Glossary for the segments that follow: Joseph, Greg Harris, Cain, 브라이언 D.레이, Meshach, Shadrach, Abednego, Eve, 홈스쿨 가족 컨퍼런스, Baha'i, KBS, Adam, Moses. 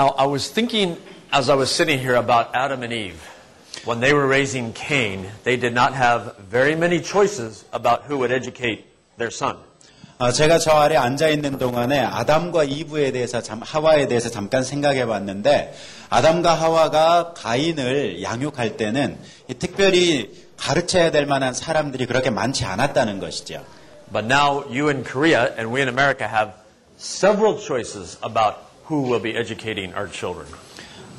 Now, I was thinking as I was sitting here about Adam and Eve. When they were raising Cain, they did not have very many choices about who would educate their son. 제가 저 아래 앉아 있는 동안에 아담과 이브에 대해서 하와에 대해서 잠깐 생각해 봤는데 아담과 하와가 가인을 양육할 때는 특별히 가르쳐야 될 만한 사람들이 그렇게 많지 않았다는 것이죠. But now you in Korea and we in America have several choices about who will be educating our children.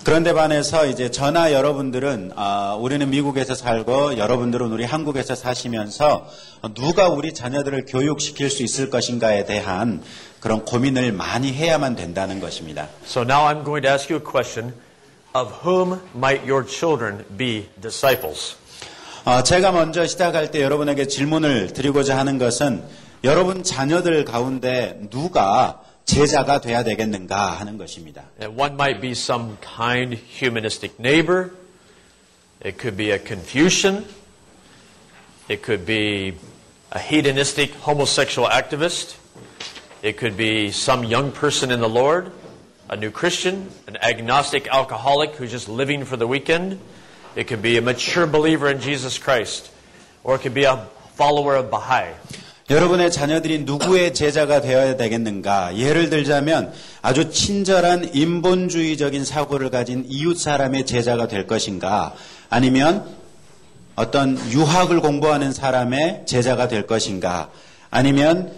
그런데 반해서 이제 저나 여러분들은 우리는 미국에서 살고 여러분들은 우리 한국에서 사시면서 누가 우리 자녀들을 교육시킬 수 있을 것인가에 대한 그런 고민을 많이 해야만 된다는 것입니다. So now I'm going to ask you a question of whom might your children be disciples? 제가 먼저 시작할 때 여러분에게 질문을 드리고자 하는 것은 여러분 자녀들 가운데 누가 제자가 돼야 되겠는가 하는 것입니다. One might be some kind humanistic neighbor. It could be a Confucian. It could be a hedonistic homosexual activist. It could be some young person in the Lord, a new Christian, an agnostic alcoholic who's just living for the weekend. It could be a mature believer in Jesus Christ. Or it could be a follower of Baha'i. 여러분의 자녀들이 누구의 제자가 되어야 되겠는가? 예를 들자면 아주 친절한 인본주의적인 사고를 가진 이웃 사람의 제자가 될 것인가? 아니면 어떤 유학을 공부하는 사람의 제자가 될 것인가? 아니면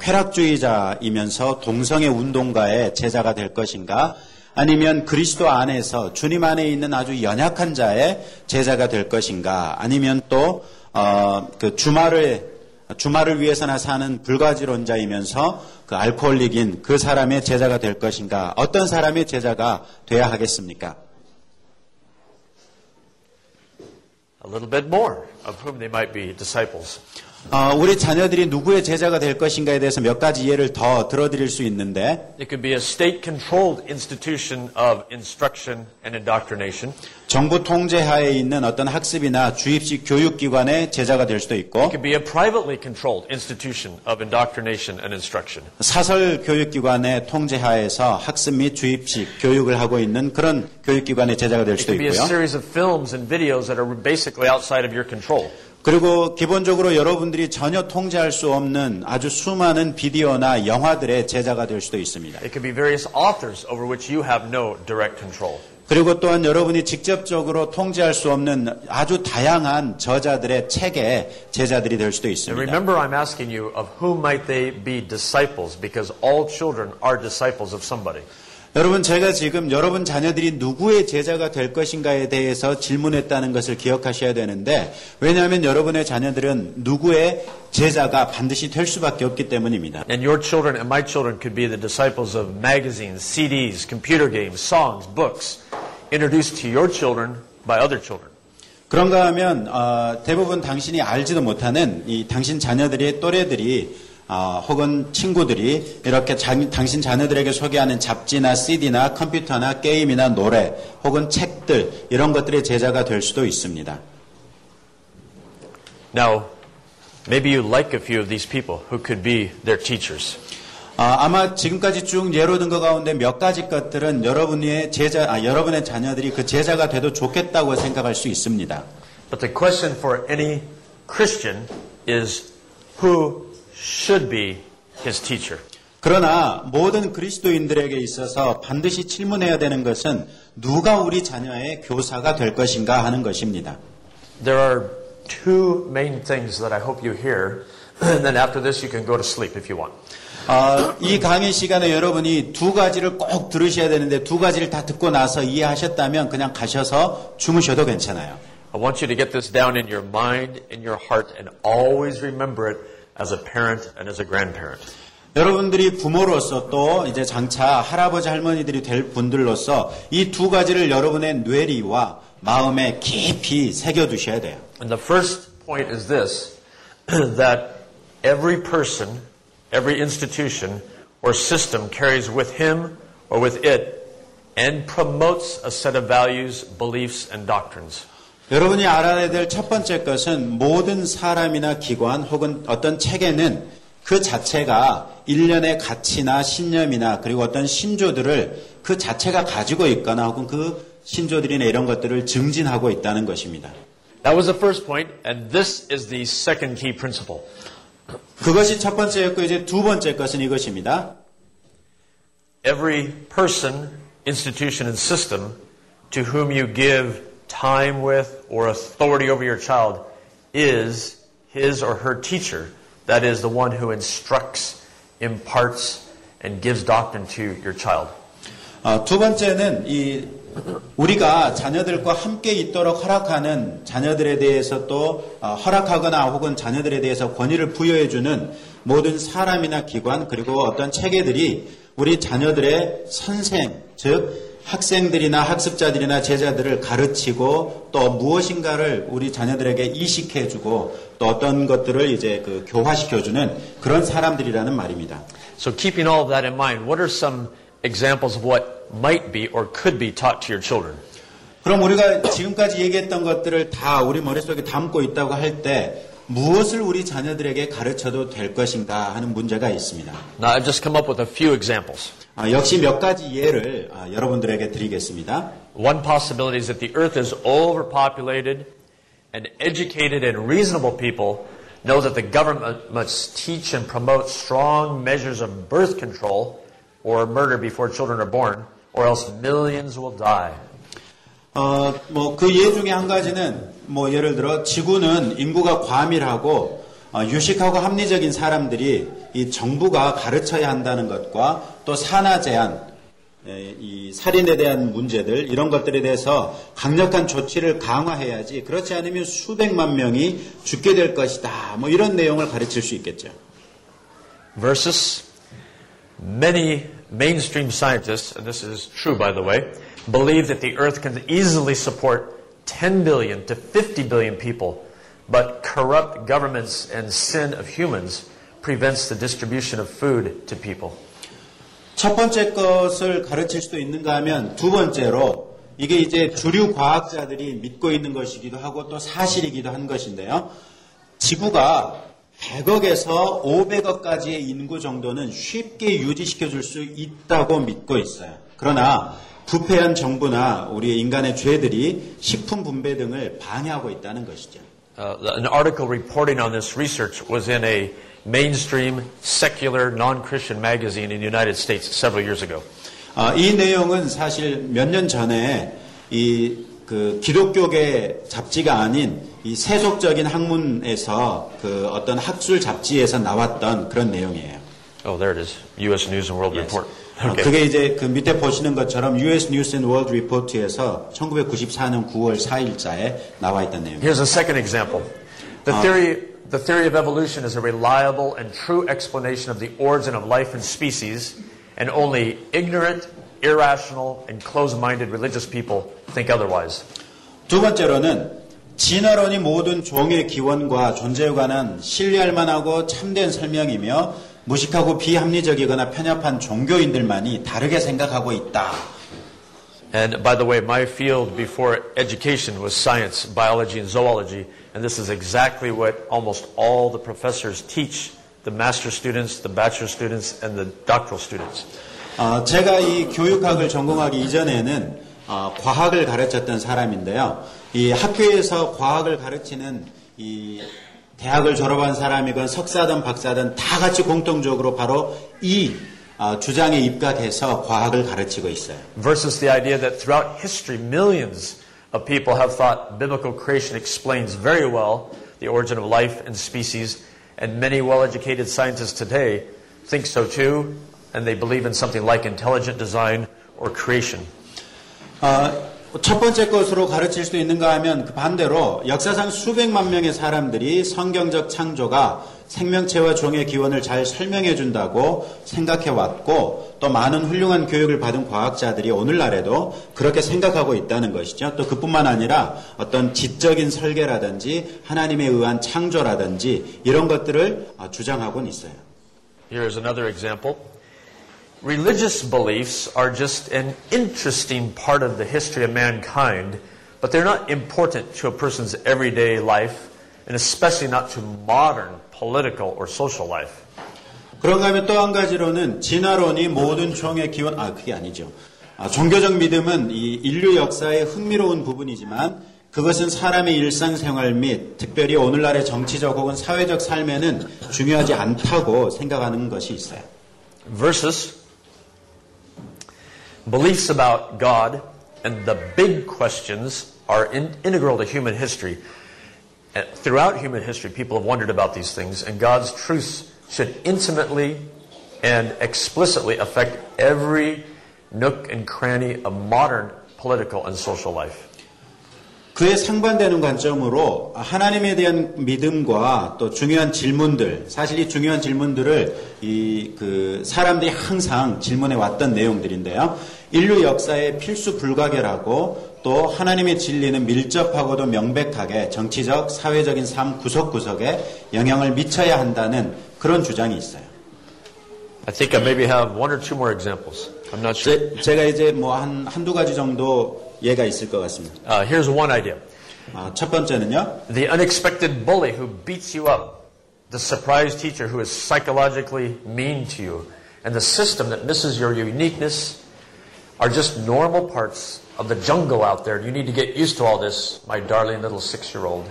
쾌락주의자이면서 동성애 운동가의 제자가 될 것인가? 아니면 그리스도 안에서 주님 안에 있는 아주 연약한 자의 제자가 될 것인가? 아니면 또 그 주말을 위해서나 사는 불가지론자이면서 그 알코올릭인 그 사람의 제자가 될 것인가? 어떤 사람의 제자가 돼야 하겠습니까? A little bit more of whom they might be disciples. 우리 자녀들이 누구의 제자가 될 것인가에 대해서 몇 가지 예를 더 들어드릴 수 있는데 It could be a state-controlled institution of instruction and indoctrination. 정부 통제하에 있는 어떤 학습이나 주입식 교육기관의 제자가 될 수도 있고 It could be a privately controlled institution of indoctrination and instruction. 사설 교육기관의 통제하에서 학습 및 주입식 교육을 하고 있는 그런 교육기관의 제자가 될 수도 있고요. It could be a series of films and videos that are basically outside of your control. 그리고 기본적으로 여러분들이 전혀 통제할 수 없는 아주 수많은 비디오나 영화들의 제자가 될 수도 있습니다. It could be various authors over which you have no direct control. 그리고 또한 여러분이 직접적으로 통제할 수 없는 아주 다양한 저자들의 책의 제자들이 될 수도 있습니다. And remember, I'm asking you of whom might they be disciples because all children are disciples of somebody. 여러분 제가 지금 여러분 자녀들이 누구의 제자가 될 것인가에 대해서 질문했다는 것을 기억하셔야 되는데 왜냐하면 여러분의 자녀들은 누구의 제자가 반드시 될 수밖에 없기 때문입니다. And your children and my children could be the disciples of magazines, CDs, computer games, songs, books introduced to your children by other children. 그런가 하면 대부분 당신이 알지도 못하는 이 당신 자녀들의 또래들이 혹은 친구들이 이렇게 당신 자녀들에게 소개하는 잡지나 CD나 컴퓨터나 게임이나 노래 혹은 책들 이런 것들의 제자가 될 수도 있습니다. Now, maybe you like a few of these people who could be their teachers. 아마 지금까지 쭉 예로 든 것 가운데 몇 가지 것들은 여러분의 자녀들이 그 제자가 돼도 좋겠다고 생각할 수 있습니다. But the question for any Christian is who should be his teacher. 그러나 모든 그리스도인들에게 있어서 반드시 질문해야 되는 것은 누가 우리 자녀의 교사가 될 것인가 하는 것입니다. There are two main things that I hope you hear, and then after this you can go to sleep if you want. 이 강의 시간에 여러분이 두 가지를 꼭 들으셔야 되는데 두 가지를 다 듣고 나서 이해하셨다면 그냥 가셔서 주무셔도 괜찮아요. I want you to get this down in your mind, in your heart, and always remember it. As a parent and as a grandparent. 여러분들이 부모로서 또 이제 장차 할아버지 할머니들이 될 분들로서 이 두 가지를 여러분의 뇌리와 마음에 깊이 새겨 두셔야 돼요. And the first point is this that every person, every institution or system carries with him or with it and promotes a set of values, beliefs and doctrines. 여러분이 알아야 될 첫 번째 것은 모든 사람이나 기관 혹은 어떤 책에는 그 자체가 일련의 가치나 신념이나 그리고 어떤 신조들을 그 자체가 가지고 있거나 혹은 그 신조들이나 이런 것들을 증진하고 있다는 것입니다. That was the first point, and this is the second key principle. 그것이 첫 번째였고 이제 두 번째 것은 이것입니다. Every person, institution, and system to whom you give time with or authority over your child is his or her teacher. That is the one who instructs, imparts, and gives doctrine to your child. 두 번째는 이 우리가 자녀들과 함께 있도록 허락하는 자녀들에 대해서 또 허락하거나 혹은 자녀들에 대해서 권위를 부여해주는 모든 사람이나 기관 그리고 어떤 체계들이 우리 자녀들의 선생, 즉 학생들이나 학습자들이나 제자들을 가르치고 또 무엇인가를 우리 자녀들에게 이식해주고 또 어떤 것들을 이제 그 교화시켜주는 그런 사람들이라는 말입니다. So keeping all of that in mind, what are some examples of what might be or could be taught to your children. 그럼 우리가 지금까지 얘기했던 것들을 다 우리 머릿속에 담고 있다고 할 때 무엇을 우리 자녀들에게 가르쳐도 될 것인가 하는 문제가 있습니다. Now I've just come up with a few examples. 역시 몇 가지 예를 여러분들에게 드리겠습니다. One possibility is that the earth is overpopulated and educated and reasonable people know that the government must teach and promote strong measures of birth control or murder before children are born. Or else millions will die. 그 예 중에 한 가지는 예를 들어 지구는 인구가 과밀하고 유식하고 합리적인 사람들이 이 정부가 가르쳐야 한다는 것과 또 산화 제한, 이 살인에 대한 문제들 이런 것들에 대해서 강력한 조치를 강화해야지. 그렇지 않으면 수백만 명이 죽게 될 것이다. 이런 내용을 가르칠 수 있겠죠. Versus many mainstream scientists, and this is true by the way, believe that the earth can easily support 10 billion to 50 billion people, but corrupt governments and sin of humans prevents the distribution of food to people. 첫 번째 것을 가르칠 수도 있는가 하면 두 번째로 이게 이제 주류 과학자들이 믿고 있는 것이기도 하고 또 사실이기도 한 것인데요. 지구가 100억에서 500억까지의 인구 정도는 쉽게 유지시켜줄 수 있다고 믿고 있어요. 그러나 부패한 정부나 우리의 인간의 죄들이 식품 분배 등을 방해하고 있다는 것이죠. An article reporting on this research was in a mainstream, secular, non-Christian magazine in the United States several years ago. 이 내용은 사실 몇 년 전에 그 기독교계 잡지가 아닌 이 세속적인 학문에서 그 어떤 학술 잡지에서 나왔던 그런 내용이에요. Oh, there it is. U.S. News and World yes. Report. Okay. 그게 이제 그 밑에 보시는 것처럼 U.S. News and World Report에서 1994년 9월 4일자에 나와 있던 내용. Here's a second example. The theory of evolution is a reliable and true explanation of the origin of life and species, and only ignorant, irrational, and closed-minded religious people think otherwise. 두 번째로는 진화론이 모든 종의 기원과 존재에 관한 신뢰할 만하고 참된 설명이며 무식하고 비합리적이거나 편협한 종교인들만이 다르게 생각하고 있다. And by the way, my field before education was science, biology, and zoology, and this is exactly what almost all the professors teach the master students, the bachelor students, and the doctoral students. 제가 이 교육학을 전공하기 이전에는 과학을 가르쳤던 사람인데요. 이 학교에서 과학을 가르치는 이 대학을 졸업한 사람이건 석사든 박사든 다 같이 공통적으로 바로 이 주장에 입각해서 과학을 가르치고 있어요. Versus the idea that throughout history millions of people have thought biblical creation explains very well the origin of life and species, and many well-educated scientists today think so too, and they believe in something like intelligent design or creation. 첫 번째 것으로 가르칠 수도 있는가 하면 그 반대로 역사상 수백만 명의 사람들이 성경적 창조가 생명체와 종의 기원을 잘 설명해 준다고 생각해 왔고 또 많은 훌륭한 교육을 받은 과학자들이 오늘날에도 그렇게 생각하고 있다는 것이죠. 또 그뿐만 아니라 어떤 지적인 설계라든지 하나님에 의한 창조라든지 이런 것들을 주장하고는 있어요. Here's another example. Religious beliefs are just an interesting part of the history of mankind, but they're not important to a person's everyday life, and especially not to modern political or social life. 그런가 하면 또 한 가지로는 진화론이 모든 총의 기원, 그게 아니죠. 종교적 믿음은 이 인류 역사의 흥미로운 부분이지만 그것은 사람의 일상생활 및 특별히 오늘날의 정치적 혹은 사회적 삶에는 중요하지 않다고 생각하는 것이 있어요. Versus beliefs about God and the big questions are integral to human history. And throughout human history, people have wondered about these things, and God's truths should intimately and explicitly affect every nook and cranny of modern political and social life. 그에 상반되는 관점으로 하나님에 대한 믿음과 또 중요한 질문들, 사실 이 중요한 질문들을 사람들이 항상 질문해 왔던 내용들인데요. 인류 역사의 필수 불가결하고 또 하나님의 진리는 밀접하고도 명백하게 정치적, 사회적인 삶 구석구석에 영향을 미쳐야 한다는 그런 주장이 있어요. I think I maybe have one or two more examples. I'm not sure. 제가 이제 뭐 한두 가지 정도 예가 있을 것 같습니다. Here's one idea. 첫 번째는요. The unexpected bully who beats you up, the surprise teacher who is psychologically mean to you, and the system that misses your uniqueness are just normal parts of the jungle out there. You need to get used to all this, my darling little 6-year-old.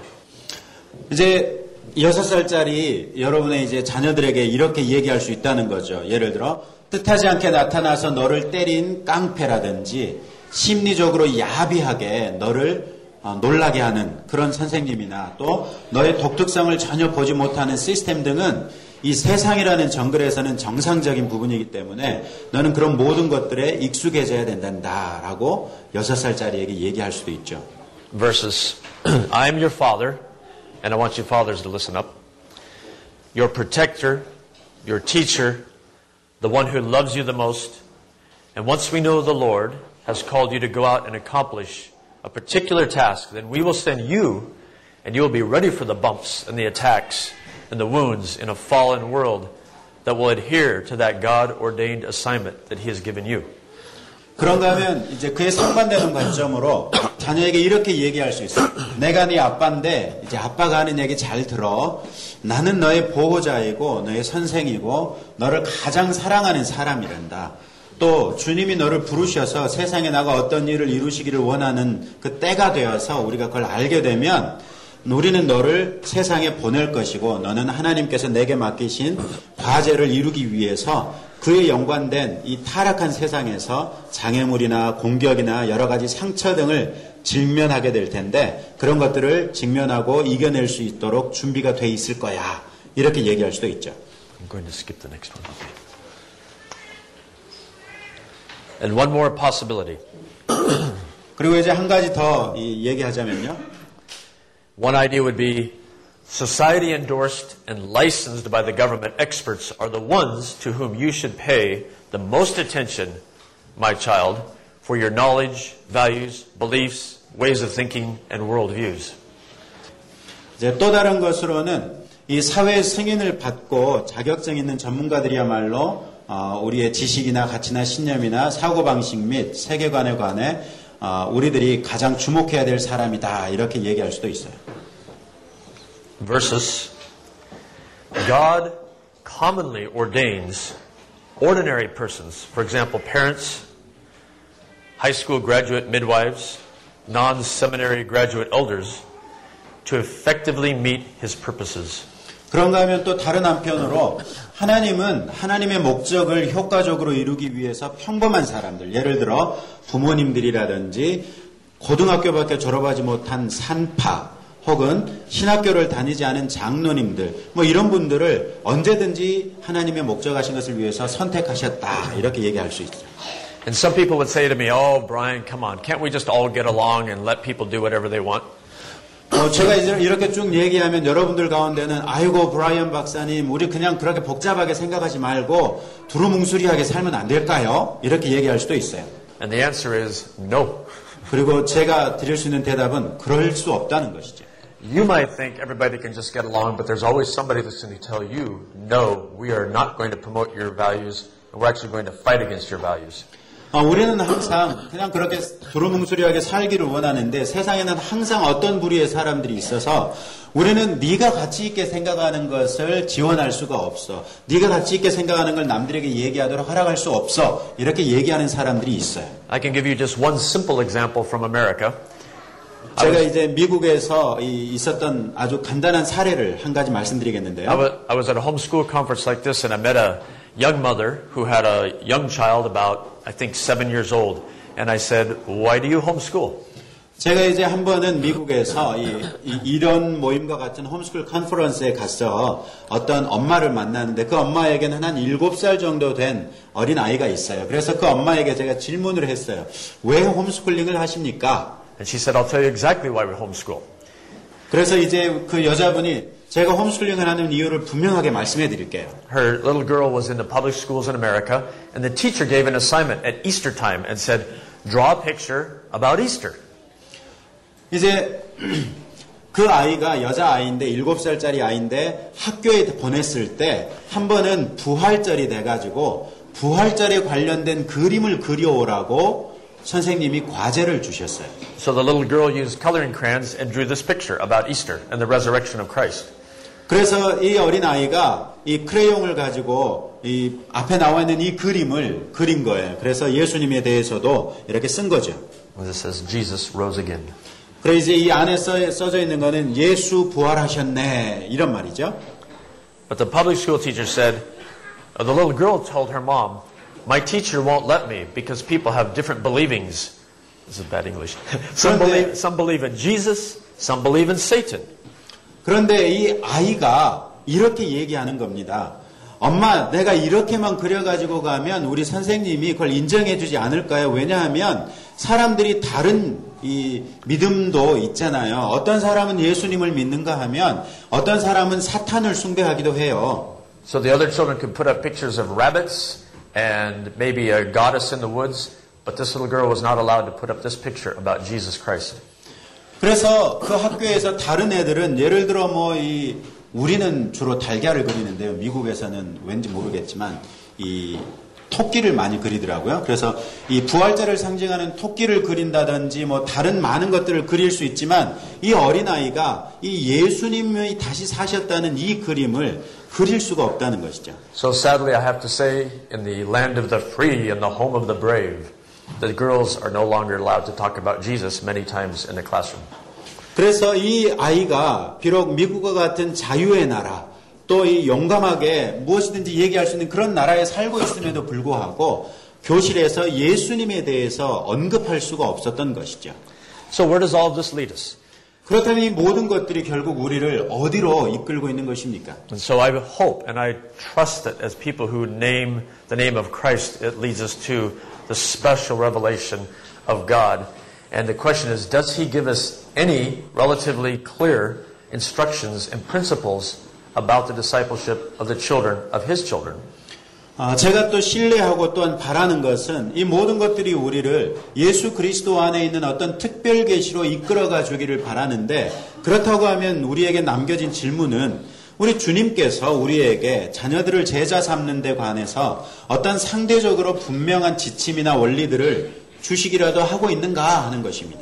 이제 6살짜리 여러분의 이제 자녀들에게 이렇게 얘기할 수 있다는 거죠. 예를 들어 뜻하지 않게 나타나서 너를 때린 깡패라든지 심리적으로 야비하게 너를 놀라게 하는 그런 선생님이나 또 너의 독특성을 전혀 보지 못하는 시스템 등은 이 세상이라는 정글에서는 정상적인 부분이기 때문에 너는 그런 모든 것들에 익숙해져야 된다라고 6살짜리에게 얘기할 수도 있죠. Versus, I'm your father, and I want you fathers to listen up. Your protector, your teacher, the one who loves you the most, and once we know the Lord has called you to go out and accomplish a particular task, then we will send you, and you will be ready for the bumps and the attacks and the wounds in a fallen world that will adhere to that God-ordained assignment that He has given you. 그런가 하면 이제 그에 상반되는 관점으로 자녀에게 이렇게 얘기할 수 있어요. 내가 네 아빠인데 이제 아빠가 하는 얘기 잘 들어. 나는 너의 보호자이고 너의 선생이고 너를 가장 사랑하는 사람이란다. 또 주님이 너를 부르셔서 세상에 나가 어떤 일을 이루시기를 원하는 그 때가 되어서 우리가 그걸 알게 되면 우리는 너를 세상에 보낼 것이고 너는 하나님께서 내게 맡기신 과제를 이루기 위해서 그에 연관된 이 타락한 세상에서 장애물이나 공격이나 여러 가지 상처 등을 직면하게 될 텐데 그런 것들을 직면하고 이겨낼 수 있도록 준비가 돼 있을 거야. 이렇게 얘기할 수도 있죠. I'm going to skip the next one. And one more possibility. 그리고 이제 한 가지 더 얘기하자면요. One idea would be society endorsed and licensed by the government experts are the ones to whom you should pay the most attention, my child, for your knowledge, values, beliefs, ways of thinking, and worldviews. 이제 또 다른 것으로는 이 사회의 승인을 받고 자격증 있는 전문가들이야말로 우리의 지식이나 가치나 신념이나 사고방식 및 세계관에 관해 우리들이 가장 주목해야 될 사람이다. 이렇게 얘기할 수도 있어요. Versus God commonly ordains ordinary persons, for example, parents, high school graduate midwives, non-seminary graduate elders, to effectively meet His purposes. 그런가 하면 또 다른 한편으로 하나님은 하나님의 목적을 효과적으로 이루기 위해서 평범한 사람들, 예를 들어 부모님들이라든지 고등학교밖에 졸업하지 못한 산파 혹은 신학교를 다니지 않은 장로님들 뭐 이런 분들을 언제든지 하나님의 목적하신 것을 위해서 선택하셨다. 이렇게 얘기할 수 있죠. And some people would say to me, "Oh, Brian, come on. Can't we just all get along and let people do whatever they want?" 제가 이렇게 쭉 얘기하면 여러분들 가운데는 아이고 브라이언 박사님 우리 그냥 그렇게 복잡하게 생각하지 말고 두루뭉술이하게 살면 안 될까요? 이렇게 얘기할 수도 있어요. And the answer is no. 그리고 제가 드릴 수 있는 대답은 그럴 수 없다는 것이죠. You might think everybody can just get along, but there's always somebody that's going to tell you, no, we are not going to promote your values, and we're actually going to fight against your values. 우리는 항상 그냥 그렇게 두루뭉술하게 살기를 원하는데 세상에는 항상 어떤 부류의 사람들이 있어서 우리는 네가 가치 있게 생각하는 것을 지원할 수가 없어. 네가 가치 있게 생각하는 걸 남들에게 얘기하도록 허락할 수 없어. 이렇게 얘기하는 사람들이 있어요. I can give you just one simple example from America. 제가 이제 미국에서 있었던 아주 간단한 사례를 한 가지 말씀드리겠는데요. I was at a homeschool conference like this and I met a young mother who had a young child about, I think, 7 years old. And I said, why do you homeschool? 제가 이제 한 번은 미국에서 이런 모임과 같은 홈스쿨 컨퍼런스에 가서 어떤 엄마를 만났는데 그 엄마에게는 한 7살 정도 된 어린 아이가 있어요. 그래서 그 엄마에게 제가 질문을 했어요. 왜 홈스쿨링을 하십니까? And she said, I'll tell you exactly why we homeschool. 그래서 이제 그 여자분이 제가 홈스쿨링을 하는 이유를 분명하게 말씀해 드릴게요. Her little girl was in the public schools in America, and the teacher gave an assignment at Easter time and said, "Draw a picture about Easter." 이제 그 아이가 여자 아이인데 7살짜리 아이인데 학교에 보냈을 때 한 번은 부활절이 돼가지고 부활절에 관련된 그림을 그려오라고 선생님이 과제를 주셨어요. So the little girl used coloring crayons and drew this picture about Easter and the resurrection of Christ. 그래서 이 어린아이가 이 크레용을 가지고 이 앞에 나와 있는 이 그림을 그린 거예요. 그래서 예수님에 대해서도 이렇게 쓴 거죠. This says Jesus rose again. 그래서 이제 이 안에 써져 있는 거는 예수 부활하셨네 이런 말이죠. But the public school teacher said, the little girl told her mom, my teacher won't let me because people have different believings. This is bad English. Some believe in Jesus, some believe in Satan. 그런데 이 아이가 이렇게 얘기하는 겁니다. 엄마, 내가 이렇게만 그려가지고 가면 우리 선생님이 그걸 인정해주지 않을까요? 왜냐하면 사람들이 다른 이 믿음도 있잖아요. 어떤 사람은 예수님을 믿는가 하면 어떤 사람은 사탄을 숭배하기도 해요. So the other children could put up pictures of rabbits and maybe a goddess in the woods, but this little girl was not allowed to put up this picture about Jesus Christ. 그래서 그 학교에서 다른 애들은 예를 들어 우리는 주로 달걀을 그리는데요. 미국에서는 왠지 모르겠지만 이 토끼를 많이 그리더라고요. 그래서 이 부활절을 상징하는 토끼를 그린다든지 다른 많은 것들을 그릴 수 있지만 이 어린아이가 이 예수님이 다시 사셨다는 이 그림을 그릴 수가 없다는 것이죠. So sadly I have to say in the land of the free and the home of the brave the girls are no longer allowed to talk about Jesus many times in the classroom. 그래서 이 아이가 비록 미국과 같은 자유의 나라 또 이 용감하게 무엇이든지 얘기할 수 있는 그런 나라에 살고 있음에도 불구하고 교실에서 예수님에 대해서 언급할 수가 없었던 것이죠. So where does all this lead us? 그렇다면 이 모든 것들이 결국 우리를 어디로 이끌고 있는 것입니까? And so I hope and I trust that as people who name the name of Christ, it leads us to the special revelation of God. And the question is, does He give us any relatively clear instructions and principles about the discipleship of the children of His children? 제가 또 신뢰하고 또한 바라는 것은 이 모든 것들이 우리를 예수 그리스도 안에 있는 어떤 특별 계시로 이끌어가 주기를 바라는데 그렇다고 하면 우리에게 남겨진 질문은 우리 주님께서 우리에게 자녀들을 제자 삼는 데 관해서 어떤 상대적으로 분명한 지침이나 원리들을 주시기라도 하고 있는가 하는 것입니다.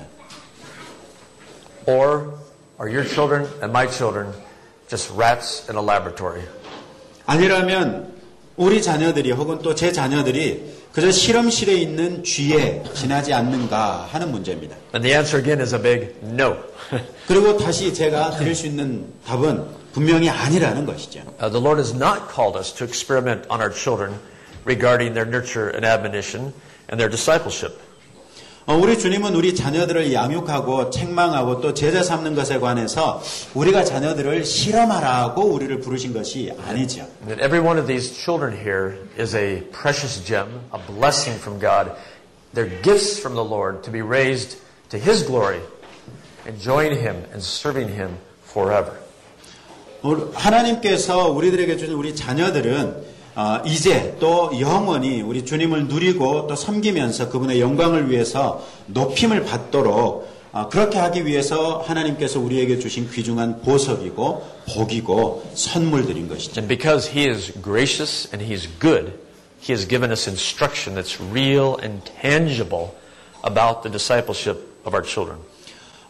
Or are your children and my children just rats in a laboratory? 아니라면 우리 자녀들이 혹은 또 제 자녀들이 그저 실험실에 있는 쥐에 지나지 않는가 하는 문제입니다. And the answer again is a big no. 그리고 다시 제가 드릴 수 있는 답은 분명히 아니라는 것이죠. The Lord has not called us to experiment on our children regarding their nurture and admonition and their discipleship. 우리 주님은 우리 자녀들을 양육하고 책망하고 또 제자 삼는 것에 관해서 우리가 자녀들을 실험하라고 우리를 부르신 것이 아니죠. And every one of these children here is a precious gem, a blessing from God. They're gifts from the Lord to be raised to His glory, enjoying Him and serving Him forever. 하나님께서 우리들에게 주신 우리 자녀들은 이제 또 영원히 우리 주님을 누리고 또 섬기면서 그분의 영광을 위해서 높임을 받도록 그렇게 하기 위해서 하나님께서 우리에게 주신 귀중한 보석이고 복이고 선물들인 것이죠. And because He is gracious and He is good, He has given us instruction that's real and tangible about the discipleship of our children.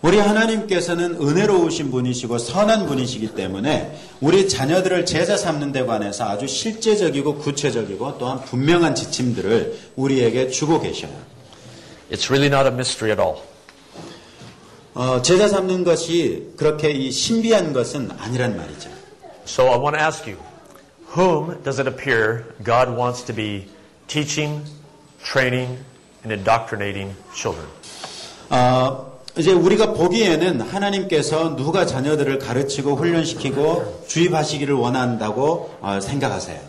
우리 하나님께서는 은혜로우신 분이시고 선한 분이시기 때문에 우리 자녀들을 제자 삼는 데 관해서 아주 실제적이고 구체적이고 또한 분명한 지침들을 우리에게 주고 계셔요. It's really not a mystery at all. 제자 삼는 것이 그렇게 이 신비한 것은 아니란 말이죠. So I want to ask you, whom does it appear God wants to be teaching, training, and indoctrinating children? 이제 우리가 보기에는 하나님께서 누가 자녀들을 가르치고 훈련시키고 주입하시기를 원한다고 생각하세요.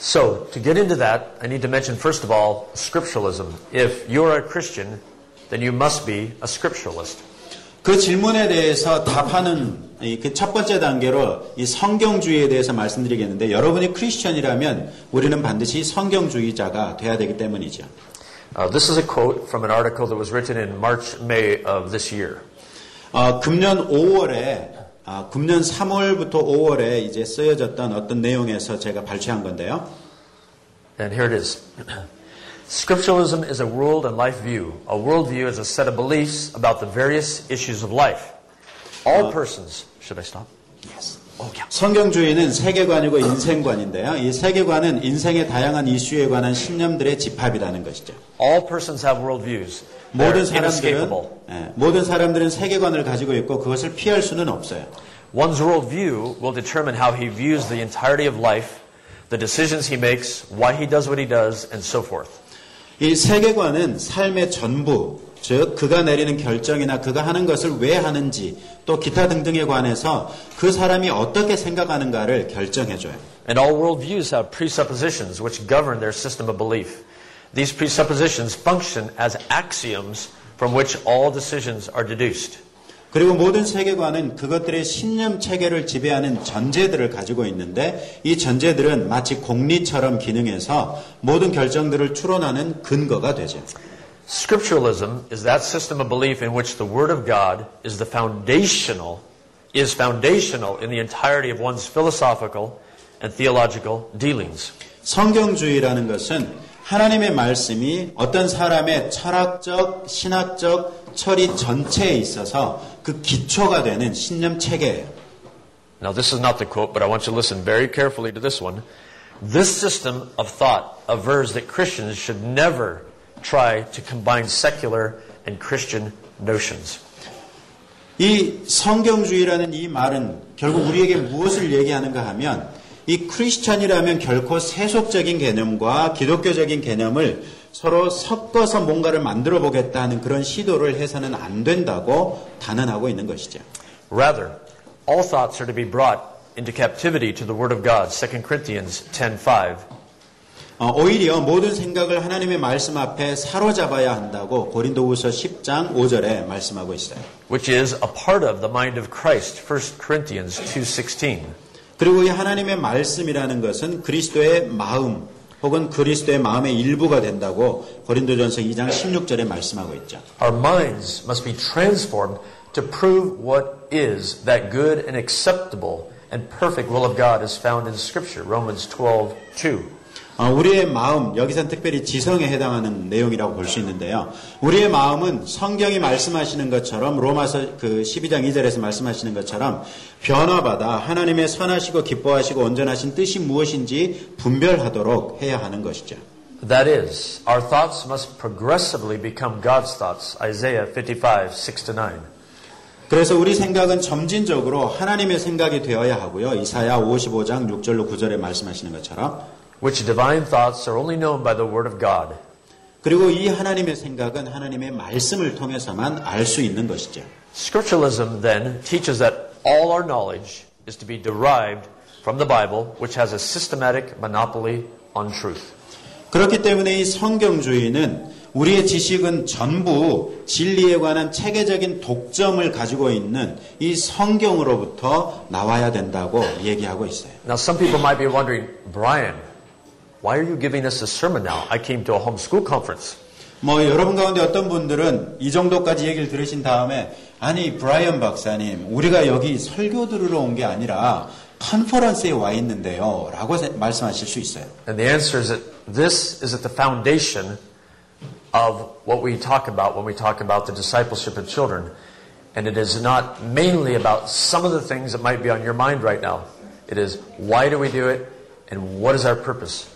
So, to get into that, I need to mention first of all scripturalism. If you're a Christian, then you must be a scripturalist. 그 질문에 대해서 답하는 그 첫 번째 단계로 이 성경주의에 대해서 말씀드리겠는데 여러분이 크리스천이라면 우리는 반드시 성경주의자가 돼야 되기 때문이죠. This is a quote from an article that was written in May of this year. 금년 3월부터 5월에 이제 쓰여졌던 어떤 내용에서 제가 발췌한 건데요. And here it is. Scripturalism is a world and life view. A world view is a set of beliefs about the various issues of life. All persons. Should I stop? Yes. 성경주의는 세계관이고 인생관인데요. 이 세계관은 인생의 다양한 이슈에 관한 신념들의 집합이라는 것이죠. All persons have world views. 모든 사람들은 세계관을 가지고 있고 그것을 피할 수는 없어요. One's world view will determine how he views the entirety of life, the decisions he makes, why he does what he does, and so forth. 이 세계관은 삶의 전부, 즉 그가 내리는 결정이나 그가 하는 것을 왜 하는지 또 기타 등등에 관해서 그 사람이 어떻게 생각하는가를 결정해줘요. And all worldviews have presuppositions which govern their system of belief. These presuppositions function as axioms from which all decisions are deduced. 그리고 모든 세계관은 그것들의 신념 체계를 지배하는 전제들을 가지고 있는데 이 전제들은 마치 공리처럼 기능해서 모든 결정들을 추론하는 근거가 되죠. Scripturalism is that system of belief in which the Word of God is the foundational in the entirety of one's philosophical and theological dealings. 성경주의라는 것은 하나님의 말씀이 어떤 사람의 철학적, 신학적 처리 전체에 있어서 그 기초가 되는 신념 체계예요. Now this is not the quote, but I want you to listen very carefully to this one. This system of thought avers that Christians should never try to combine secular and Christian notions. 이 성경주의라는 이 말은 결국 우리에게 무엇을 얘기하는가 하면 이 크리스천이라면 결코 세속적인 개념과 기독교적인 개념을 서로 섞어서 뭔가를 만들어 보겠다는 그런 시도를 해서는 안 된다고 단언하고 있는 것이죠. Rather, all thoughts are to be brought into captivity to the word of God. 2 Corinthians 10:5. 오히려 모든 생각을 하나님의 말씀 앞에 사로잡아야 한다고 고린도후서 10장 5절에 말씀하고 있어요. Which is a part of the mind of Christ. 1 Corinthians 2:16. 그리고 이 하나님의 말씀이라는 것은 그리스도의 마음 혹은 그리스도의 마음의 일부가 된다고 고린도전서 2장 16절에 말씀하고 있죠. Our minds must be transformed to prove what is that good and acceptable and perfect will of God is found in Scripture. Romans 12:2. 우리의 마음, 여기선 특별히 지성에 해당하는 내용이라고 볼 수 있는데요. 우리의 마음은 성경이 말씀하시는 것처럼 로마서 12장 2절에서 말씀하시는 것처럼 변화받아 하나님의 선하시고 기뻐하시고 온전하신 뜻이 무엇인지 분별하도록 해야 하는 것이죠. That is, our thoughts must progressively become God's thoughts. Isaiah 55:6-9. 그래서 우리 생각은 점진적으로 하나님의 생각이 되어야 하고요. 이사야 55장 6절로 9절에 말씀하시는 것처럼 which divine thoughts are only known by the word of God. 그리고 이 하나님의 생각은 하나님의 말씀을 통해서만 알 수 있는 것이죠. Scripturalism then teaches that all our knowledge is to be derived from the Bible, which has a systematic monopoly on truth. 그렇기 때문에 이 성경주의는 우리의 지식은 전부 진리에 관한 체계적인 독점을 가지고 있는 이 성경으로부터 나와야 된다고 얘기하고 있어요. Now some people might be wondering, Brian, why are you giving us a sermon now? I came to a homeschool conference. 여러분 가운데 어떤 분들은 이 정도까지 얘기를 들으신 다음에 아니, 브라이언 박사님, 우리가 여기 설교 들으러 온 게 아니라 컨퍼런스에 와 있는데요. 라고 말씀하실 수 있어요. And the answer is that this is at the foundation of what we talk about when we talk about the discipleship of children. And it is not mainly about some of the things that might be on your mind right now. It is why do we do it and what is our purpose?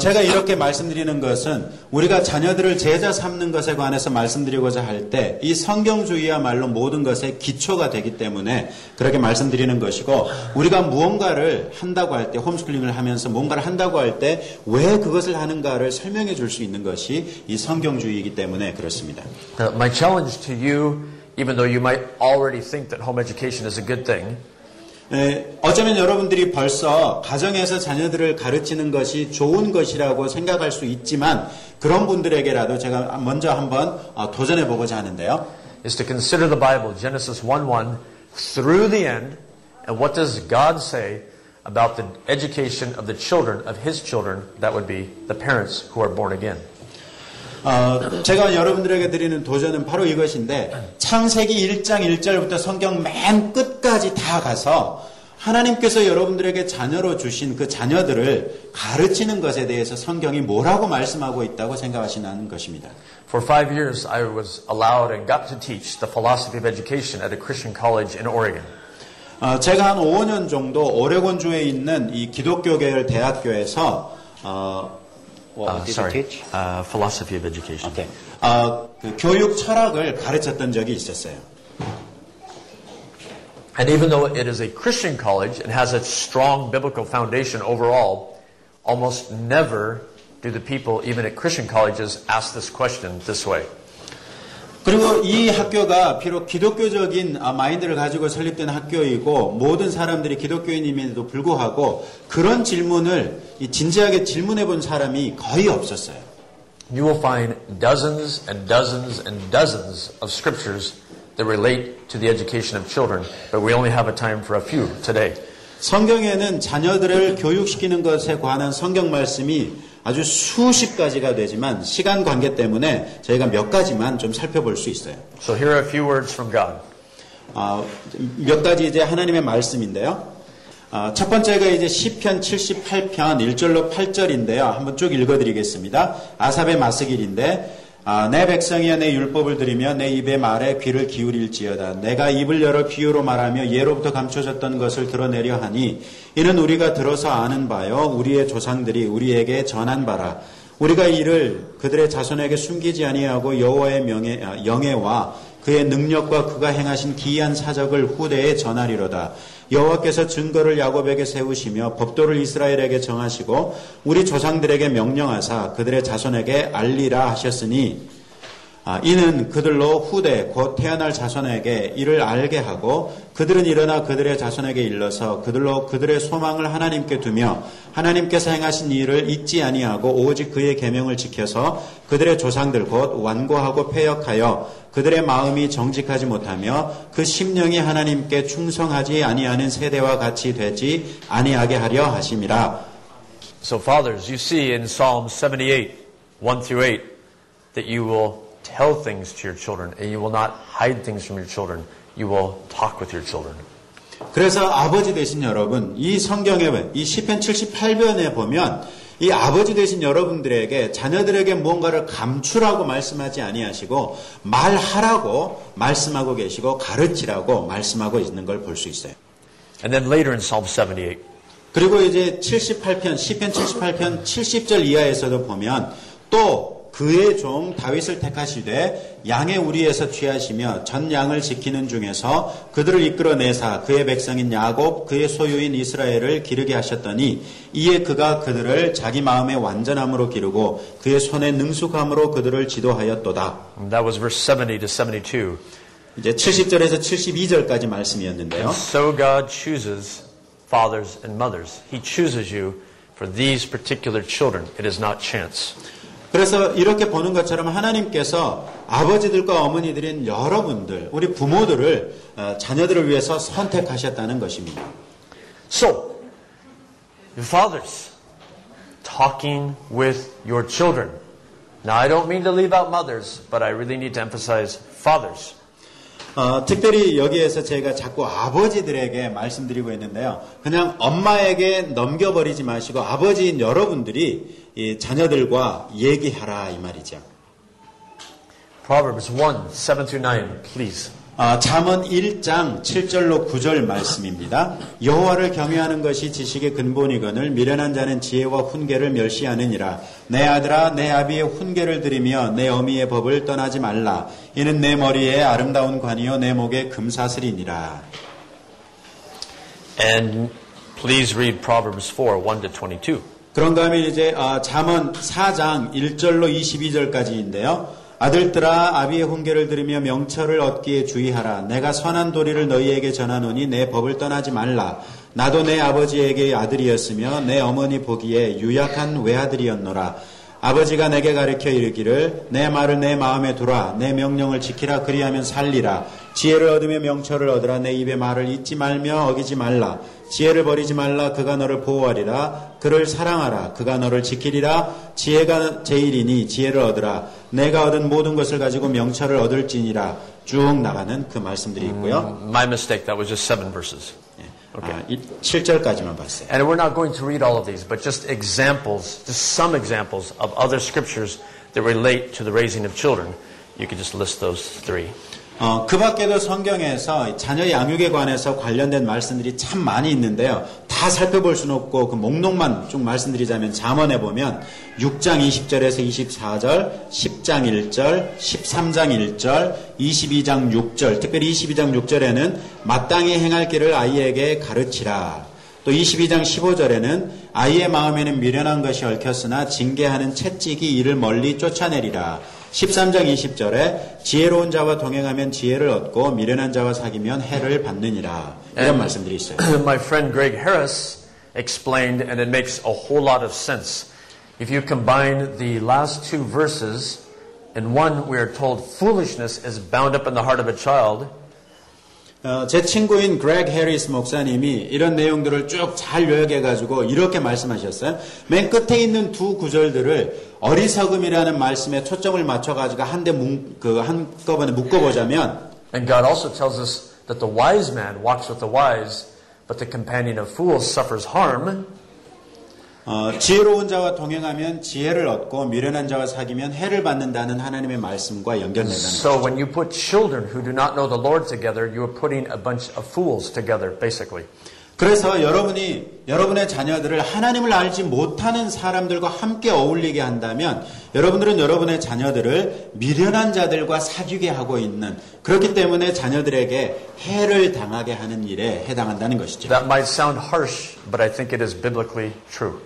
제가 이렇게 말씀드리는 것은 우리가 자녀들을 제자 삼는 것에 관해서 말씀드리고자 할 때 이 성경주의야말로 모든 것의 기초가 되기 때문에 그렇게 말씀드리는 것이고 우리가 무언가를 한다고 할 때 홈스쿨링을 하면서 뭔가를 한다고 할 때 왜 그것을 하는가를 설명해 줄 수 있는 것이 이 성경주의이기 때문에 그렇습니다. My challenge to you, even though you might already think that home education is a good thing, 네, 어쩌면 여러분들이 벌써 가정에서 자녀들을 가르치는 것이 좋은 것이라고 생각할 수 있지만 그런 분들에게라도 제가 먼저 한번 도전해 보고자 하는데요. Is to consider the Bible, Genesis 1:1 through the end, and what does God say about the education of the children of His children? That would be the parents who are born again. 제가 여러분들에게 드리는 도전은 바로 이것인데 창세기 1장 1절부터 성경 맨 끝까지 다 가서 하나님께서 여러분들에게 자녀로 주신 그 자녀들을 가르치는 것에 대해서 성경이 뭐라고 말씀하고 있다고 생각하시는 것입니다. For 5 years I was allowed and got to teach the philosophy of education at a Christian college in Oregon. 제가 한 5년 정도 오레곤주에 있는 이 기독교계열 대학교에서 philosophy of education. Okay. 그 교육 철학을 가르쳤던 적이 있었어요. And even though it is a Christian college and has a strong biblical foundation overall, almost never do the people, even at Christian colleges, ask this question this way. 그리고 이 학교가 비록 기독교적인 마인드를 가지고 설립된 학교이고 모든 사람들이 기독교인임에도 불구하고 그런 질문을 진지하게 질문해 본 사람이 거의 없었어요. You will find dozens and dozens and dozens of scriptures that relate to the education of children, but we only have a time for a few today. 성경에는 자녀들을 교육시키는 것에 관한 성경 말씀이 아주 수십 가지가 되지만 시간 관계 때문에 저희가 몇 가지만 좀 살펴볼 수 있어요. So here are a few words from God. 몇 가지 이제 하나님의 말씀인데요. 첫 번째가 이제 시편 78편 1절로 8절인데요. 한번 쭉 읽어드리겠습니다. 아삽의 마스길인데 내 백성이여 내 율법을 들으며 내 입의 말에 귀를 기울일지어다. 내가 입을 열어 비유로 말하며 예로부터 감춰졌던 것을 드러내려 하니 이는 우리가 들어서 아는 바요 우리의 조상들이 우리에게 전한 바라. 우리가 이를 그들의 자손에게 숨기지 아니하고 여호와의 영예와 그의 능력과 그가 행하신 기이한 사적을 후대에 전하리로다. 여호와께서 증거를 야곱에게 세우시며 법도를 이스라엘에게 정하시고 우리 조상들에게 명령하사 그들의 자손에게 알리라 하셨으니 이는 그들로 후대 곧 태어날 자손에게 이를 알게 하고 그들은 일어나 그들의 자손에게 일러서 그들로 그들의 소망을 하나님께 두며 하나님께서 행하신 일을 잊지 아니하고 오직 그의 계명을 지켜서 그들의 조상들 곧 완고하고 패역하여 그들의 마음이 정직하지 못하며 그 심령이 하나님께 충성하지 아니하는 세대와 같이 되지 아니하게 하려 하심이라. So fathers, you see in Psalm 78, 1 through 8, that you will tell things to your children and you will not hide things from your children. You will talk with your children. 그래서 아버지 되신 여러분, 이 성경에 이 시편 78편에 보면 이 아버지 되신 여러분들에게 자녀들에게 무언가를 감추라고 말씀하지 아니하시고 말하라고 말씀하고 계시고 가르치라고 말씀하고 있는 걸 볼 수 있어요. And then later in Psalm 78. 그리고 이제 78편 시편 78편 70절 이하에서도 보면 또 그의 종 다윗을 택하시되 양의 우리에서 취하시며 전 양을 지키는 중에서 그들을 이끌어내사 그의 백성인 야곱 그의 소유인 이스라엘을 기르게 하셨더니 이에 그가 그들을 자기 마음의 완전함으로 기르고 그의 손의 능숙함으로 그들을 지도하였도다. That was verse 70 to 72. 이제 70절에서 72절까지 말씀이었는데요. And so God chooses fathers and mothers. He chooses you for these particular children. It is not chance. 그래서 이렇게 보는 것처럼 하나님께서 아버지들과 어머니들인 여러분들, 우리 부모들을 자녀들을 위해서 선택하셨다는 것입니다. So, fathers, talking with your children. Now, I don't mean to leave out mothers, but I really need to emphasize fathers. 특별히 여기에서 제가 자꾸 아버지들에게 말씀드리고 있는데요. 그냥 엄마에게 넘겨버리지 마시고 아버지인 여러분들이 이 자녀들과 얘기하라 이 말이죠. Proverbs 1:7-9, please. 잠언 1장 7절로 9절 말씀입니다. 여호와를 경외하는 것이 지식의 근본이거늘 미련한 자는 지혜와 훈계를 멸시하느니라. 내 아들아 내 아비의 훈계를 들으며 내 어미의 법을 떠나지 말라. 이는 내 머리에 아름다운 관이요 내 목에 금사슬이니라. And please read Proverbs 4:1-22. 그런가 하면 이제 잠언 4장 1절로 22절까지인데요. 아들들아 아비의 훈계를 들으며 명철을 얻기에 주의하라. 내가 선한 도리를 너희에게 전하노니 내 법을 떠나지 말라. 나도 내 아버지에게 아들이었으며 내 어머니 보기에 유약한 외아들이었노라. 아버지가 내게 가르쳐 이르기를 내 말을 내 마음에 두라. 내 명령을 지키라. 그리하면 살리라. 지혜를 얻으며 명철을 얻으라. 내 입의 말을 잊지 말며 어기지 말라. 지혜를 버리지 말라. 그가 너를 보호하리라. 그를 사랑하라. 그가 너를 지키리라. 지혜가 제일이니 지혜를 얻으라. 내가 얻은 모든 것을 가지고 명철을 얻을지니라. 쭉 나가는 그 말씀들이 있고요. My mistake. That was just 7 verses. Okay. 7절까지만 봤어요. And we're not going to read all of these, but just examples, just some examples of other scriptures that relate to the raising of children. You could just list those three. 그 밖에도 성경에서 자녀 양육에 관해서 관련된 말씀들이 참 많이 있는데요. 다 살펴볼 수는 없고 그 목록만 좀 말씀드리자면 잠언에 보면 6장 20절에서 24절, 10장 1절, 13장 1절, 22장 6절, 특별히 22장 6절에는 마땅히 행할 길을 아이에게 가르치라. 또 22장 15절에는 아이의 마음에는 미련한 것이 얽혔으나 징계하는 채찍이 이를 멀리 쫓아내리라. 13장 20절에 지혜로운 자와 동행하면 지혜를 얻고 미련한 자와 사귀면 해를 받느니라. 이런 말씀들이 있어요. My friend Greg Harris explained, and it makes a whole lot of sense. If you combine the last two verses, in one we are told foolishness is bound up in the heart of a child. 제 친구인 Greg Harris 목사님이 이런 내용들을 쭉 잘 요약해가지고 이렇게 말씀하셨어요. 맨 끝에 있는 두 구절들을 어리석음이라는 말씀에 초점을 맞춰가지고 한꺼번에 묶어보자면 And God also tells us that the wise man walks with the wise, but the companion of fools suffers harm. 지혜로운 자와 동행하면 지혜를 얻고 미련한 자와 사귀면 해를 받는다는 하나님의 말씀과 연결된다는 거죠. So when you put children who do not know the Lord together, you are putting a bunch of fools together, basically. 그래서 여러분의 자녀들을 하나님을 알지 못하는 사람들과 함께 어울리게 한다면 여러분들은 여러분의 자녀들을 미련한 자들과 사귀게 하고 있는 그렇기 때문에 자녀들에게 해를 당하게 하는 일에 해당한다는 것이죠. That might sound harsh, but I think it is biblically true.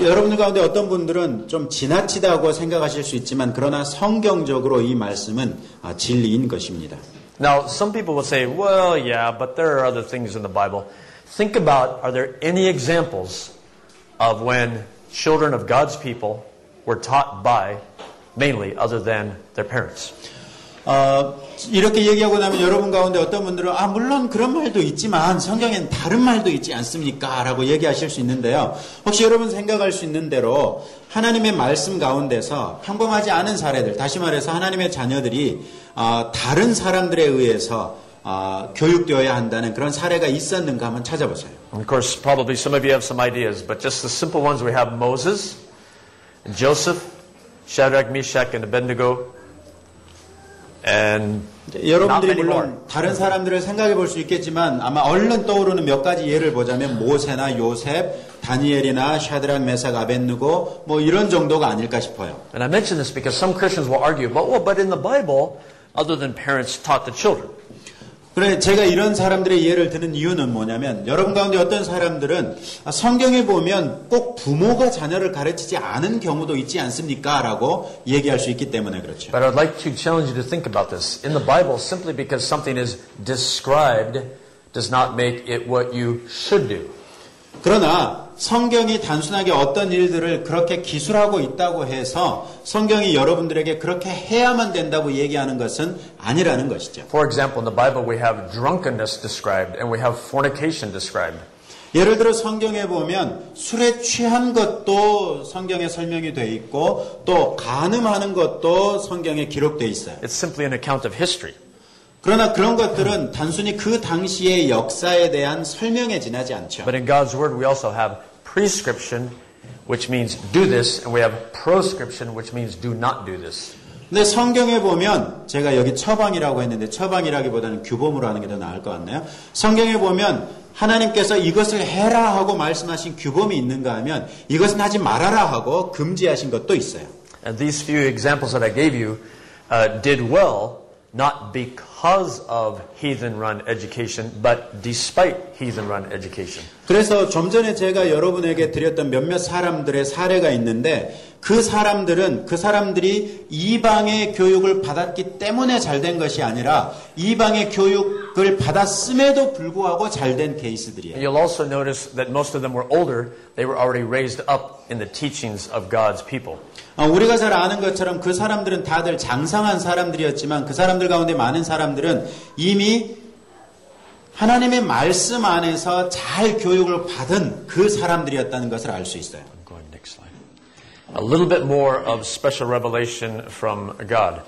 여러분들 가운데 어떤 분들은 좀 지나치다고 생각하실 수 있지만 그러나 성경적으로 이 말씀은 진리인 것입니다. Now, some people will say, well, yeah, but there are other things in the Bible. Think about, are there any examples of when children of God's people were taught by, mainly, other than their parents? 이렇게 얘기하고 나면 여러분 가운데 어떤 분들은 물론 그런 말도 있지만 성경엔 다른 말도 있지 않습니까? 라고 얘기하실 수 있는데요. 혹시 여러분 생각할 수 있는 대로 하나님의 말씀 가운데서 평범하지 않은 사례들, 다시 말해서 하나님의 자녀들이 다른 사람들에 의해서 교육되어야 한다는 그런 사례가 있었는가 한번 찾아보세요. Of course, probably some of you have some ideas, but just the simple ones we have Moses, Joseph, Shadrach, Meshach, and Abednego. And 여러분들이 물론 다른 사람들을 생각해 볼 수 있겠지만 아마 얼른 떠오르는 몇 가지 예를 보자면 모세나 요셉, 다니엘이나 샤드락, 메삭, 아벳느고 뭐 이런 정도가 아닐까 싶어요. And I mention this because some Christians will argue, but in the Bible, other than parents taught the children. 그래 제가 이런 사람들의 예를 드는 이유는 뭐냐면 여러분 가운데 어떤 사람들은 성경에 보면 꼭 부모가 자녀를 가르치지 않은 경우도 있지 않습니까? 라고 얘기할 수 있기 때문에 그렇죠. But I'd like to challenge you to think about this. In the Bible, simply because something is described does not make it what you should do. 그러나 성경이 단순하게 어떤 일들을 그렇게 기술하고 있다고 해서 성경이 여러분들에게 그렇게 해야만 된다고 얘기하는 것은 아니라는 것이죠. For example, in the Bible we have drunkenness described and we have fornication described. 예를 들어 성경에 보면 술에 취한 것도 성경에 설명이 돼 있고 또 간음하는 것도 성경에 기록돼 있어요. It's simply an account of history. 그러나 그런 것들은 단순히 그 당시의 역사에 대한 설명에 지나지 않죠. But in God's word we also have prescription which means do this and we have proscription which means do not do this. 근데 성경에 보면 제가 여기 처방이라고 했는데 처방이라기보다는 규범으로 하는 게 더 나을 것 같나요? 성경에 보면 하나님께서 이것을 해라 하고 말씀하신 규범이 있는가 하면 이것은 하지 말아라 하고 금지하신 것도 있어요. And these few examples that I gave you did well not because of heathen-run education but despite heathen-run education. 그래서 좀 전에 제가 여러분에게 드렸던 몇몇 사람들의 사례가 있는데 그 사람들이 이방의 교육을 받았기 때문에 잘된 것이 아니라 이방의 교육을 받았음에도 불구하고 잘된 케이스들이에요. You'll also notice that most of them were older. They were already raised up in the teachings of God's people. 우리가 잘 아는 것처럼 그 사람들은 다들 장성한 사람들이었지만 그 사람들 가운데 많은 사람들은 이미 하나님의 말씀 안에서 잘 교육을 받은 그 사람들이었다는 것을 알 수 있어요. A little bit more of special revelation from God.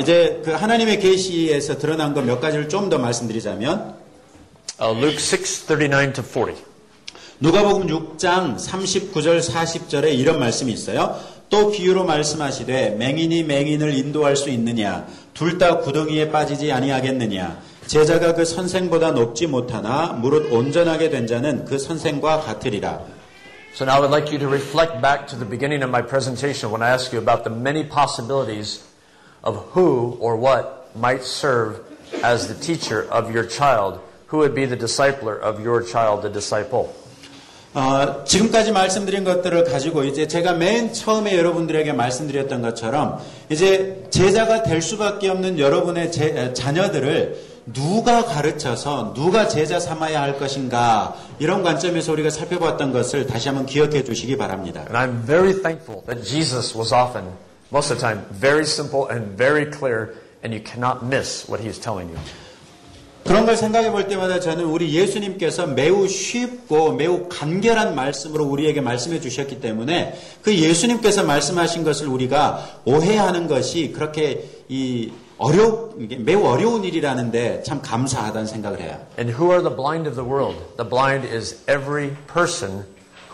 이제 그 하나님의 계시에서 드러난 것 몇 가지를 좀 더 말씀드리자면 Luke 6:39 to 40. 누가복음 6장 39절 40절에 이런 말씀이 있어요. 또 비유로 말씀하시되 맹인이 맹인을 인도할 수 있느냐 둘 다 구덩이에 빠지지 아니하겠느냐 제자가 그 선생보다 높지 못하나 무릇 온전하게 된 자는 그 선생과 같으리라. So now I would like you to reflect back to the beginning of my presentation when I asked you about the many possibilities of who or what might serve as the teacher of your child, who would be the discipler of your child, the disciple. 지금까지 말씀드린 것들을 가지고 이제 제가 맨 처음에 여러분들에게 말씀드렸던 것처럼 이제 제자가 될 수밖에 없는 여러분의 자녀들을 누가 가르쳐서 누가 제자 삼아야 할 것인가 이런 관점에서 우리가 살펴봤던 것을 다시 한번 기억해 주시기 바랍니다. And I'm very thankful that Jesus was often, most of the time, very simple and very clear, and you cannot miss what he is telling you. 그런 걸 생각해 볼 때마다 저는 우리 예수님께서 매우 쉽고 매우 간결한 말씀으로 우리에게 말씀해 주셨기 때문에 그 예수님께서 말씀하신 것을 우리가 오해하는 것이 그렇게 매우 어려운 일이라는데 참 감사하다는 생각을 해요. And who are the blind of the world? The blind is every person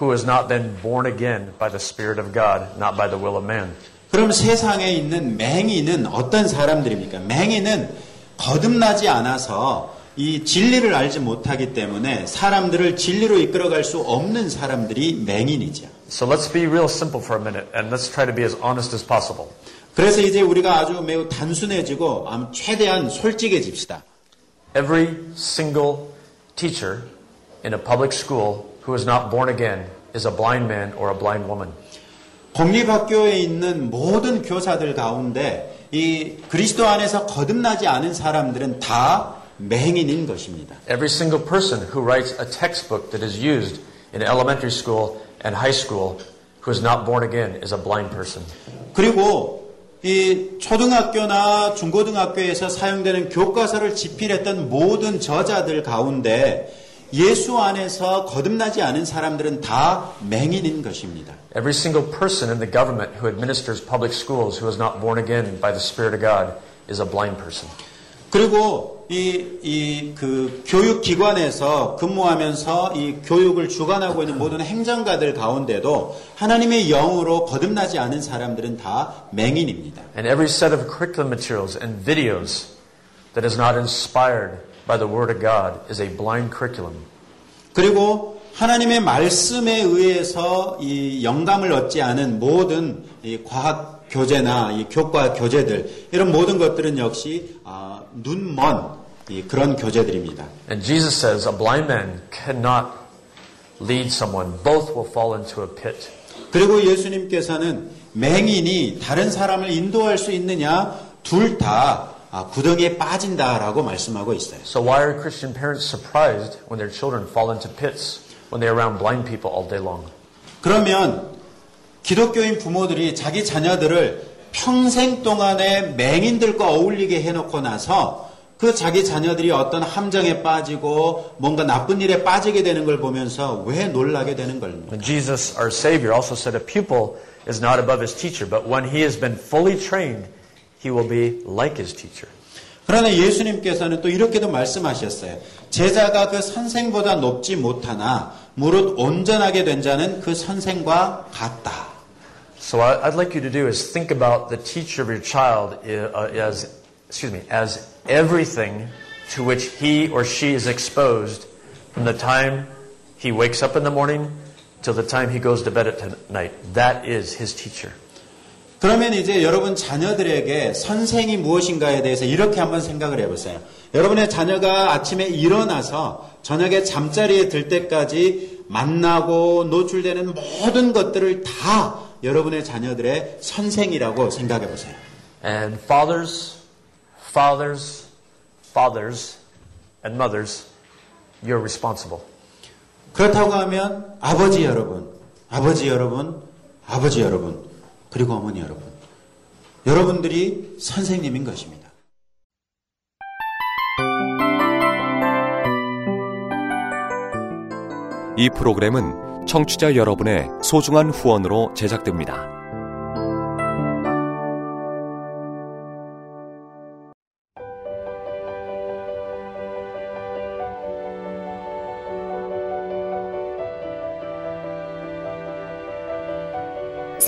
who has not been born again by the Spirit of God, not by the will of man. 그럼 세상에 있는 맹인은 어떤 사람들입니까? 맹인은 거듭나지 않아서 이 진리를 알지 못하기 때문에 사람들을 진리로 이끌어갈 수 없는 사람들이 맹인이죠. So let's be real simple for a minute and let's try to be as honest as possible. 그래서 이제 우리가 아주 매우 단순해지고 최대한 솔직해집시다. Every single teacher in a public school who is not born again is a blind man or a blind woman. 공립학교에 있는 모든 교사들 가운데 이 그리스도 안에서 거듭나지 않은 사람들은 다 맹인인 것입니다. Every single person who writes a textbook that is used in elementary school and high school who is not born again is a blind person. 그리고 이 초등학교나 중고등학교에서 사용되는 교과서를 집필했던 모든 저자들 가운데 예수 안에서 거듭나지 않은 사람들은 다 맹인인 것입니다. Every single person in the government who administers public schools who is not born again by the Spirit of God is a blind person. 그리고 그 교육 기관에서 근무하면서 이 교육을 주관하고 있는 모든 행정가들 가운데도 하나님의 영으로 거듭나지 않은 사람들은 다 맹인입니다. And every set of curriculum materials and videos that is not inspired by the word of God is a blind curriculum. 그리고 하나님의 말씀에 의해서 이 영감을 얻지 않은 모든 이 과학 교재나 이 교과 교재들 이런 모든 것들은 역시 눈먼 그런 교재들입니다. And Jesus says a blind man cannot lead someone. Both will fall into a pit. 그리고 예수님께서는 맹인이 다른 사람을 인도할 수 있느냐 둘 다 구덩이에 빠진다라고 말씀하고 있어요. So why are Christian parents surprised when their children fall into pits when they're around blind people all day long? 그러면 기독교인 부모들이 자기 자녀들을 평생 동안에 맹인들과 어울리게 해놓고 나서 그 자기 자녀들이 어떤 함정에 빠지고 뭔가 나쁜 일에 빠지게 되는 걸 보면서 왜 놀라게 되는 걸까? Jesus, our Savior, also said a pupil is not above his teacher, but when he has been fully trained, he will be like his teacher. 그러나 예수님께서는 또 이렇게도 말씀하셨어요. 제자가 그 선생보다 높지 못하나 무릇 온전하게 된 자는 그 선생과 같다. So what I'd like you to do is think about the teacher of your child as everything to which he or she is exposed from the time he wakes up in the morning till the time he goes to bed at night. That is his teacher. 그러면 이제 여러분 자녀들에게 선생이 무엇인가에 대해서 이렇게 한번 생각을 해보세요. 여러분의 자녀가 아침에 일어나서 저녁에 잠자리에 들 때까지 만나고 노출되는 모든 것들을 다 여러분의 자녀들의 선생이라고 생각해 보세요. And fathers and mothers, you're responsible. 그렇다고 하면 아버지 여러분, 그리고 어머니 여러분, 여러분들이 선생님인 것입니다. 이 프로그램은 청취자 여러분의 소중한 후원으로 제작됩니다.